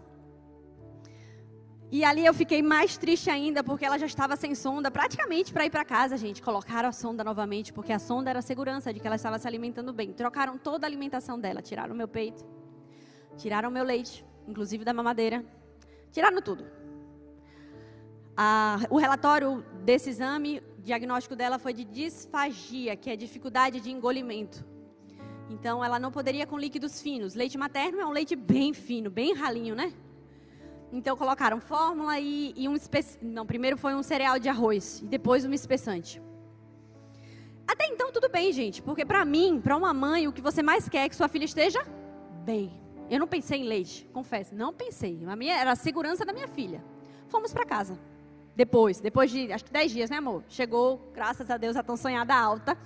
E ali eu fiquei mais triste ainda, porque ela já estava sem sonda, praticamente para ir para casa, gente. Colocaram a sonda novamente, porque a sonda era a segurança de que ela estava se alimentando bem. Trocaram toda a alimentação dela, tiraram o meu peito, tiraram o meu leite, inclusive da mamadeira, tiraram tudo. A, o relatório desse exame, o diagnóstico dela foi de disfagia, que é dificuldade de engolimento. Então, ela não poderia com líquidos finos. Leite materno é um leite bem fino, bem ralinho, né? Então colocaram fórmula e, e um espess... não, primeiro foi um cereal de arroz e depois um espessante. Até então tudo bem, gente, porque para mim, para uma mãe, o que você mais quer é que sua filha esteja bem. Eu não pensei em leite, confesso, não pensei. A minha era a segurança da minha filha. Fomos para casa. Depois, depois de acho que dez dias, né, amor? Chegou, graças a Deus, a tão sonhada alta.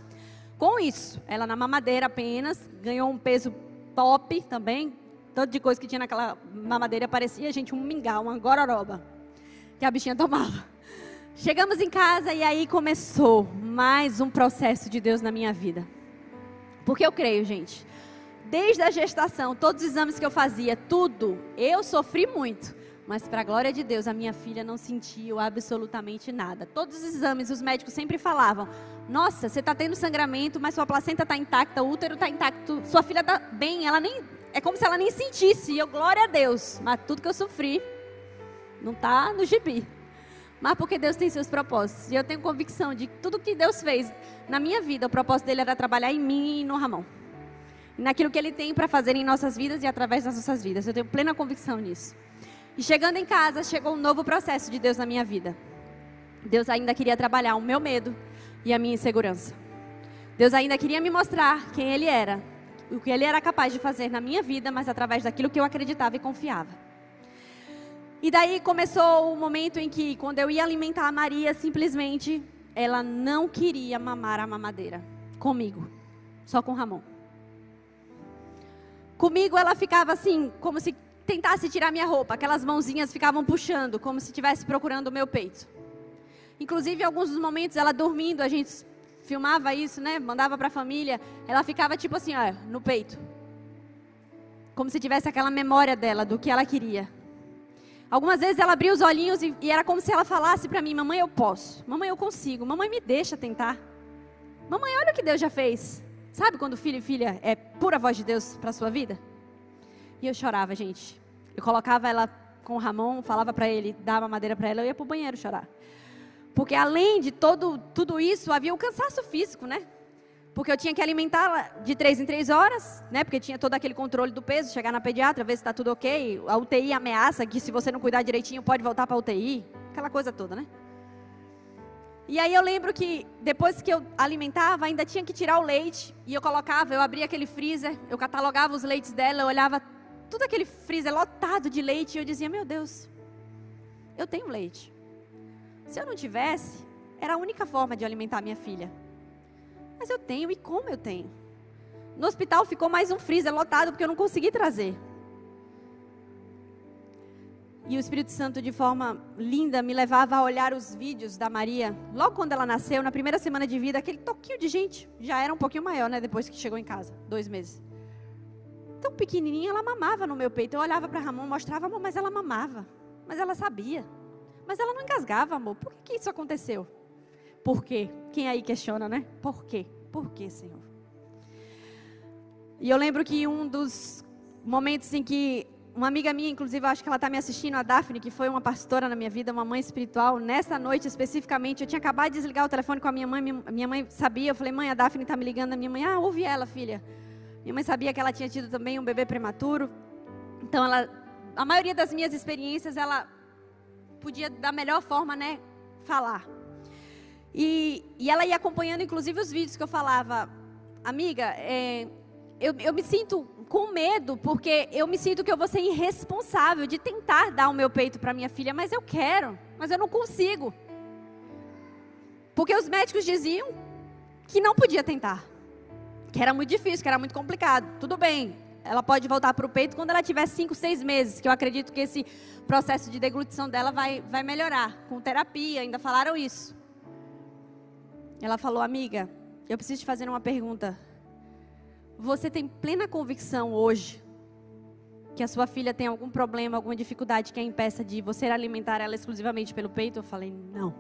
Com isso, ela na mamadeira apenas, ganhou um peso top também. Tanto de coisa que tinha naquela mamadeira, parecia, gente, um mingau, uma gororoba, que a bichinha tomava. Chegamos em casa e aí começou mais um processo de Deus na minha vida. Porque eu creio, gente, desde a gestação, todos os exames que eu fazia, tudo, eu sofri muito. Mas para a glória de Deus, a minha filha não sentiu absolutamente nada. Todos os exames, os médicos sempre falavam, nossa, você está tendo sangramento, mas sua placenta está intacta, o útero está intacto, sua filha está bem, ela nem... É como se ela nem sentisse, e eu, glória a Deus, mas tudo que eu sofri não está no gibi. Mas porque Deus tem seus propósitos, e eu tenho convicção de que tudo que Deus fez na minha vida, o propósito dele era trabalhar em mim e no Ramon. E naquilo que ele tem para fazer em nossas vidas e através das nossas vidas, eu tenho plena convicção nisso. E chegando em casa, chegou um novo processo de Deus na minha vida. Deus ainda queria trabalhar o meu medo e a minha insegurança. Deus ainda queria me mostrar quem ele era. O que ele era capaz de fazer na minha vida, mas através daquilo que eu acreditava e confiava. E daí começou o momento em que, quando eu ia alimentar a Maria, simplesmente, ela não queria mamar a mamadeira. Comigo. Só com o Ramon. Comigo ela ficava assim, como se tentasse tirar minha roupa. Aquelas mãozinhas ficavam puxando, como se estivesse procurando o meu peito. Inclusive, em alguns dos momentos, ela dormindo, a gente... filmava isso, né? Mandava para a família. Ela ficava tipo assim, ó, no peito. Como se tivesse aquela memória dela, do que ela queria. Algumas vezes ela abria os olhinhos e, e era como se ela falasse para mim, mamãe, eu posso. Mamãe, eu consigo. Mamãe, me deixa tentar. Mamãe, olha o que Deus já fez. Sabe quando filho e filha é pura voz de Deus para sua vida? E eu chorava, gente. Eu colocava ela com o Ramon, falava para ele, dava mamadeira para ela, eu ia pro banheiro chorar. Porque além de todo, tudo isso, havia o cansaço físico, né? Porque eu tinha que alimentá-la de três em três horas, né? Porque tinha todo aquele controle do peso, chegar na pediatra, ver se está tudo ok. A U T I ameaça que se você não cuidar direitinho, pode voltar para a U T I. Aquela coisa toda, né? E aí eu lembro que depois que eu alimentava, ainda tinha que tirar o leite. E eu colocava, eu abria aquele freezer, eu catalogava os leites dela, eu olhava tudo aquele freezer lotado de leite. E eu dizia, meu Deus, eu tenho leite. Se eu não tivesse, era a única forma de alimentar minha filha. Mas eu tenho, e como eu tenho? No hospital ficou mais um freezer lotado, porque eu não consegui trazer. E o Espírito Santo, de forma linda, me levava a olhar os vídeos da Maria. Logo quando ela nasceu, na primeira semana de vida, aquele toquinho de gente, já era um pouquinho maior, né? Depois que chegou em casa, dois meses. Tão pequenininha, ela mamava no meu peito. Eu olhava para Ramon, mostrava, amor, mas ela mamava. Mas ela sabia. Mas ela não engasgava, amor. Por que, que isso aconteceu? Por quê? Quem aí questiona, né? Por quê? Por quê, Senhor? E eu lembro que um dos momentos em que uma amiga minha, inclusive, eu acho que ela está me assistindo, a Daphne, que foi uma pastora na minha vida, uma mãe espiritual. Nessa noite, especificamente, eu tinha acabado de desligar o telefone com a minha mãe. Minha mãe sabia, eu falei, mãe, a Daphne está me ligando. A minha mãe, ah, ouve ela, filha. Minha mãe sabia que ela tinha tido também um bebê prematuro. Então, ela, a maioria das minhas experiências, ela... podia da melhor forma, né, falar. E, e ela ia acompanhando, inclusive, os vídeos que eu falava. Amiga, é, eu, eu me sinto com medo, porque eu me sinto que eu vou ser irresponsável de tentar dar o meu peito para minha filha, mas eu quero, mas eu não consigo. Porque os médicos diziam que não podia tentar. Que era muito difícil, que era muito complicado. Tudo bem. Ela pode voltar para o peito quando ela tiver cinco, seis meses, que eu acredito que esse processo de deglutição dela vai, vai melhorar. Com terapia, ainda falaram isso. Ela falou, amiga, eu preciso te fazer uma pergunta. Você tem plena convicção hoje que a sua filha tem algum problema, alguma dificuldade que a impeça de você alimentar ela exclusivamente pelo peito? Eu falei, não.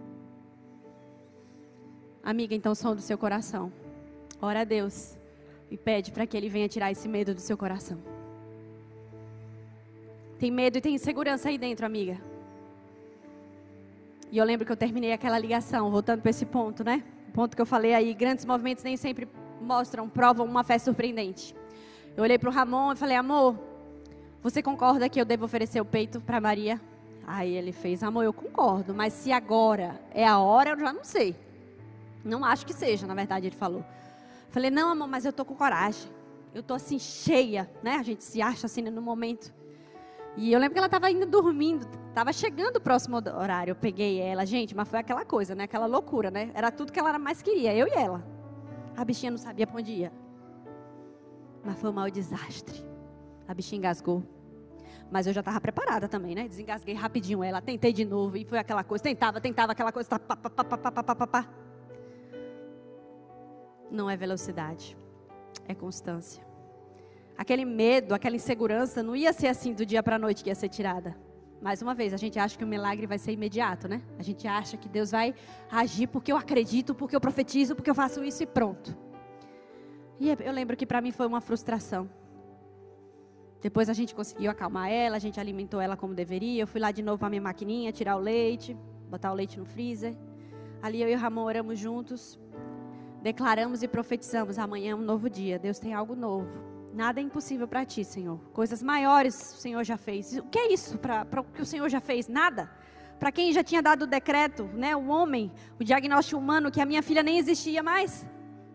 Amiga, então sonda o seu coração. Ora a Deus. E pede para que ele venha tirar esse medo do seu coração. Tem medo e tem insegurança aí dentro, amiga. E eu lembro que eu terminei aquela ligação, voltando para esse ponto, né? O ponto que eu falei aí, grandes movimentos nem sempre mostram, provam uma fé surpreendente. Eu olhei para o Ramon e falei, amor, você concorda que eu devo oferecer o peito para Maria? Aí ele fez: amor, eu concordo, mas se agora é a hora, eu já não sei. Não acho que seja, na verdade, ele falou. Falei: não, amor, mas eu tô com coragem. Eu tô assim, cheia, né? A gente se acha assim no momento. E eu lembro que ela tava ainda dormindo, tava chegando o próximo horário. Eu peguei ela, gente, mas foi aquela coisa, né? Aquela loucura, né? Era tudo que ela mais queria, eu e ela. A bichinha não sabia pra onde ia. Mas foi um mau desastre. A bichinha engasgou. Mas eu já estava preparada também, né? Desengasguei rapidinho ela, tentei de novo e foi aquela coisa. Tentava, tentava, aquela coisa. Tá, pá, pá, pá, pá, pá, pá, pá. Não é velocidade, é constância. Aquele medo, aquela insegurança não ia ser assim do dia para a noite que ia ser tirada. Mais uma vez, a gente acha que o milagre vai ser imediato, né? A gente acha que Deus vai agir porque eu acredito, porque eu profetizo, porque eu faço isso e pronto. E eu lembro que para mim foi uma frustração. Depois a gente conseguiu acalmar ela, a gente alimentou ela como deveria. Eu fui lá de novo para a minha maquininha, tirar o leite, botar o leite no freezer. Ali eu e o Ramon oramos juntos, declaramos e profetizamos: amanhã é um novo dia, Deus tem algo novo. Nada é impossível para ti, Senhor. Coisas maiores o Senhor já fez. O que é isso para o que o Senhor já fez? Nada. Para quem já tinha dado o decreto, né, o homem, o diagnóstico humano, que a minha filha nem existia mais.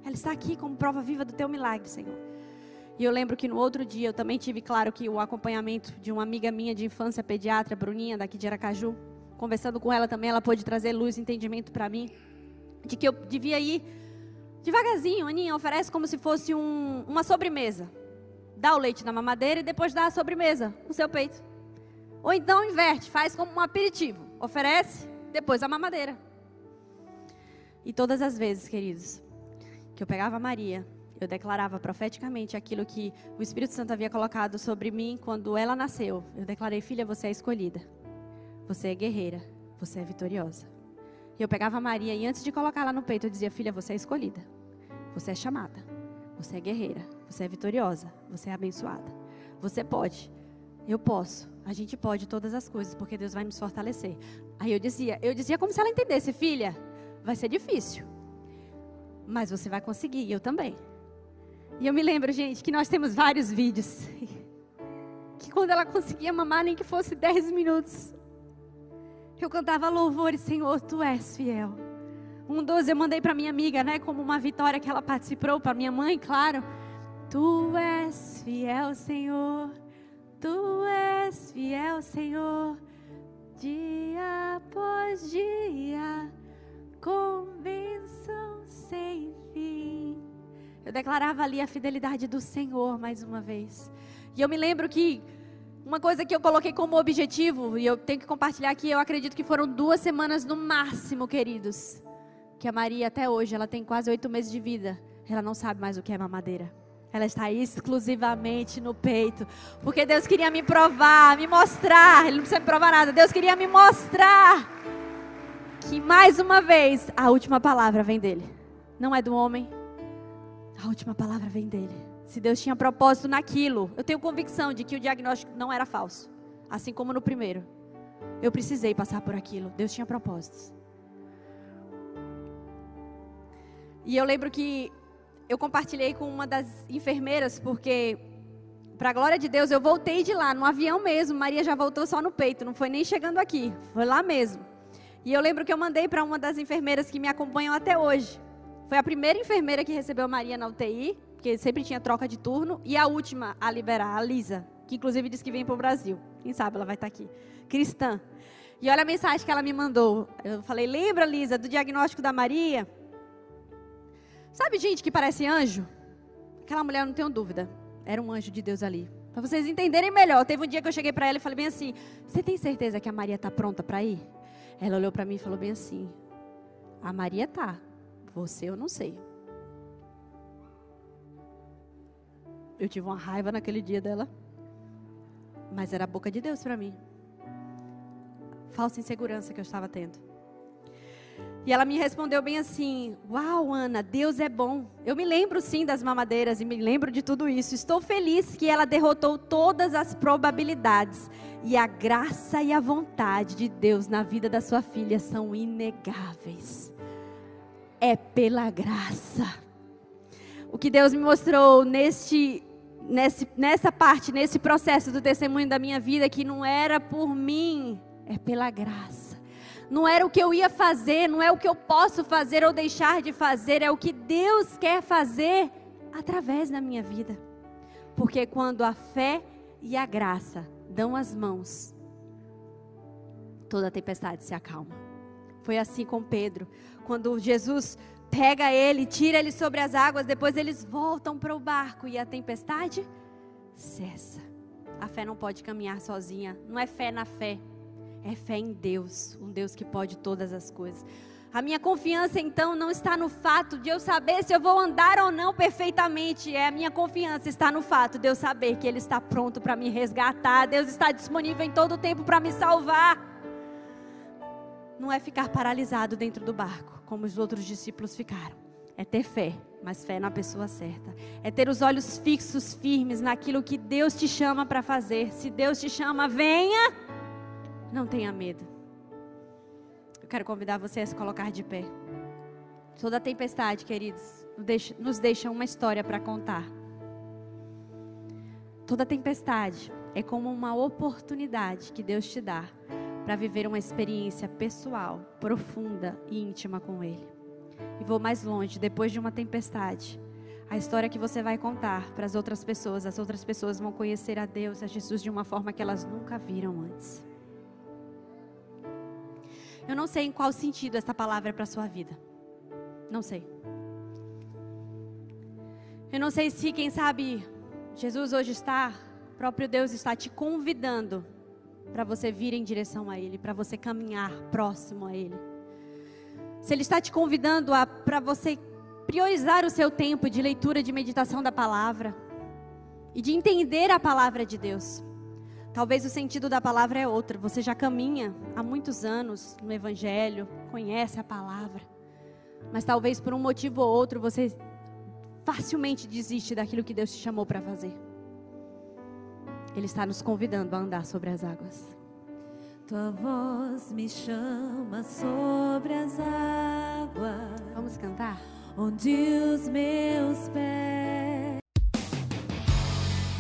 Ela está aqui como prova viva do teu milagre, Senhor. E eu lembro que no outro dia eu também tive, claro, que o acompanhamento de uma amiga minha de infância, pediatra, Bruninha, daqui de Aracaju. Conversando com ela também, ela pôde trazer luz e entendimento para mim, de que eu devia ir devagarzinho. Aninha, oferece como se fosse um, uma sobremesa. Dá o leite na mamadeira e depois dá a sobremesa no seu peito. Ou então inverte, faz como um aperitivo. Oferece, depois a mamadeira. E todas as vezes, queridos, que eu pegava a Maria, eu declarava profeticamente aquilo que o Espírito Santo havia colocado sobre mim quando ela nasceu. Eu declarei: filha, você é escolhida, você é guerreira, você é vitoriosa. E eu pegava a Maria e antes de colocar ela no peito eu dizia: filha, você é escolhida, você é chamada, você é guerreira, você é vitoriosa, você é abençoada. Você pode, eu posso, a gente pode todas as coisas porque Deus vai nos fortalecer. Aí eu dizia, eu dizia como se ela entendesse: filha, vai ser difícil, mas você vai conseguir, e eu também. E eu me lembro, gente, que nós temos vários vídeos, que quando ela conseguia mamar, nem que fosse dez minutos, eu cantava louvores: Senhor, Tu és fiel. Um doze eu mandei para minha amiga, né, como uma vitória que ela participou, para minha mãe, claro. Tu és fiel, Senhor, Tu és fiel, Senhor, dia após dia, com bênção sem fim. Eu declarava ali a fidelidade do Senhor mais uma vez. E eu me lembro que uma coisa que eu coloquei como objetivo, e eu tenho que compartilhar aqui, eu acredito que foram duas semanas no máximo, queridos, que a Maria até hoje, ela tem quase oito meses de vida, ela não sabe mais o que é mamadeira. Ela está exclusivamente no peito, porque Deus queria me provar, me mostrar. Ele não precisa me provar nada, Deus queria me mostrar que mais uma vez a última palavra vem dele, não é do homem. A última palavra vem dele. Se Deus tinha propósito naquilo, eu tenho convicção de que o diagnóstico não era falso. Assim como no primeiro, eu precisei passar por aquilo. Deus tinha propósitos. E eu lembro que eu compartilhei com uma das enfermeiras, porque, para a glória de Deus, eu voltei de lá, no avião mesmo. Maria já voltou só no peito, não foi nem chegando aqui, foi lá mesmo. E eu lembro que eu mandei para uma das enfermeiras que me acompanham até hoje. Foi a primeira enfermeira que recebeu a Maria na U T I, porque sempre tinha troca de turno, e a última a liberar, a Lisa, que inclusive disse que vem para o Brasil. Quem sabe ela vai estar aqui, cristã. E olha a mensagem que ela me mandou. Eu falei: lembra, Lisa, do diagnóstico da Maria? Sabe, gente, que parece anjo? Aquela mulher, não tenho dúvida, era um anjo de Deus ali. Para vocês entenderem melhor, teve um dia que eu cheguei para ela e falei bem assim: você tem certeza que a Maria está pronta para ir? Ela olhou para mim e falou bem assim: a Maria está. Você, eu não sei. Eu tive uma raiva naquele dia dela, mas era a boca de Deus para mim. Falsa insegurança que eu estava tendo. E ela me respondeu bem assim: uau, Ana, Deus é bom. Eu me lembro sim das mamadeiras e me lembro de tudo isso. Estou feliz que ela derrotou todas as probabilidades. E a graça e a vontade de Deus na vida da sua filha são inegáveis. É pela graça. O que Deus me mostrou neste, nesse, nessa parte, nesse processo do testemunho da minha vida, que não era por mim, é pela graça. Não era o que eu ia fazer, não é o que eu posso fazer ou deixar de fazer, é o que Deus quer fazer através da minha vida. Porque quando a fé e a graça dão as mãos, toda a tempestade se acalma. Foi assim com Pedro, quando Jesus pega ele, tira ele sobre as águas, depois eles voltam para o barco e a tempestade cessa. A fé não pode caminhar sozinha, não é fé na fé, é fé em Deus, um Deus que pode todas as coisas. A minha confiança então não está no fato de eu saber se eu vou andar ou não perfeitamente, é a minha confiança está no fato de eu saber que Ele está pronto para me resgatar, Deus está disponível em todo o tempo para me salvar. Não é ficar paralisado dentro do barco, como os outros discípulos ficaram. É ter fé, mas fé na pessoa certa. É ter os olhos fixos, firmes naquilo que Deus te chama para fazer. Se Deus te chama, venha, não tenha medo. Eu quero convidar você a se colocar de pé. Toda a tempestade, queridos, nos deixa uma história para contar. Toda tempestade é como uma oportunidade que Deus te dá para viver uma experiência pessoal, profunda e íntima com Ele. E vou mais longe, depois de uma tempestade, a história que você vai contar para as outras pessoas, as outras pessoas vão conhecer a Deus, a Jesus de uma forma que elas nunca viram antes. Eu não sei em qual sentido essa palavra é para a sua vida, não sei. Eu não sei se, quem sabe, Jesus hoje está, o próprio Deus está te convidando para você vir em direção a Ele, para você caminhar próximo a Ele. Se Ele está te convidando para você priorizar o seu tempo de leitura, de meditação da palavra e de entender a palavra de Deus. Talvez o sentido da palavra é outro. Você já caminha há muitos anos no Evangelho, conhece a palavra, mas talvez por um motivo ou outro você facilmente desiste daquilo que Deus te chamou para fazer. Ele está nos convidando a andar sobre as águas. Tua voz me chama sobre as águas. Vamos cantar? Onde os meus pés...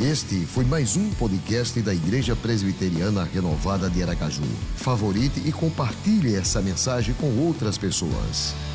Este foi mais um podcast da Igreja Presbiteriana Renovada de Aracaju. Favorite e compartilhe essa mensagem com outras pessoas.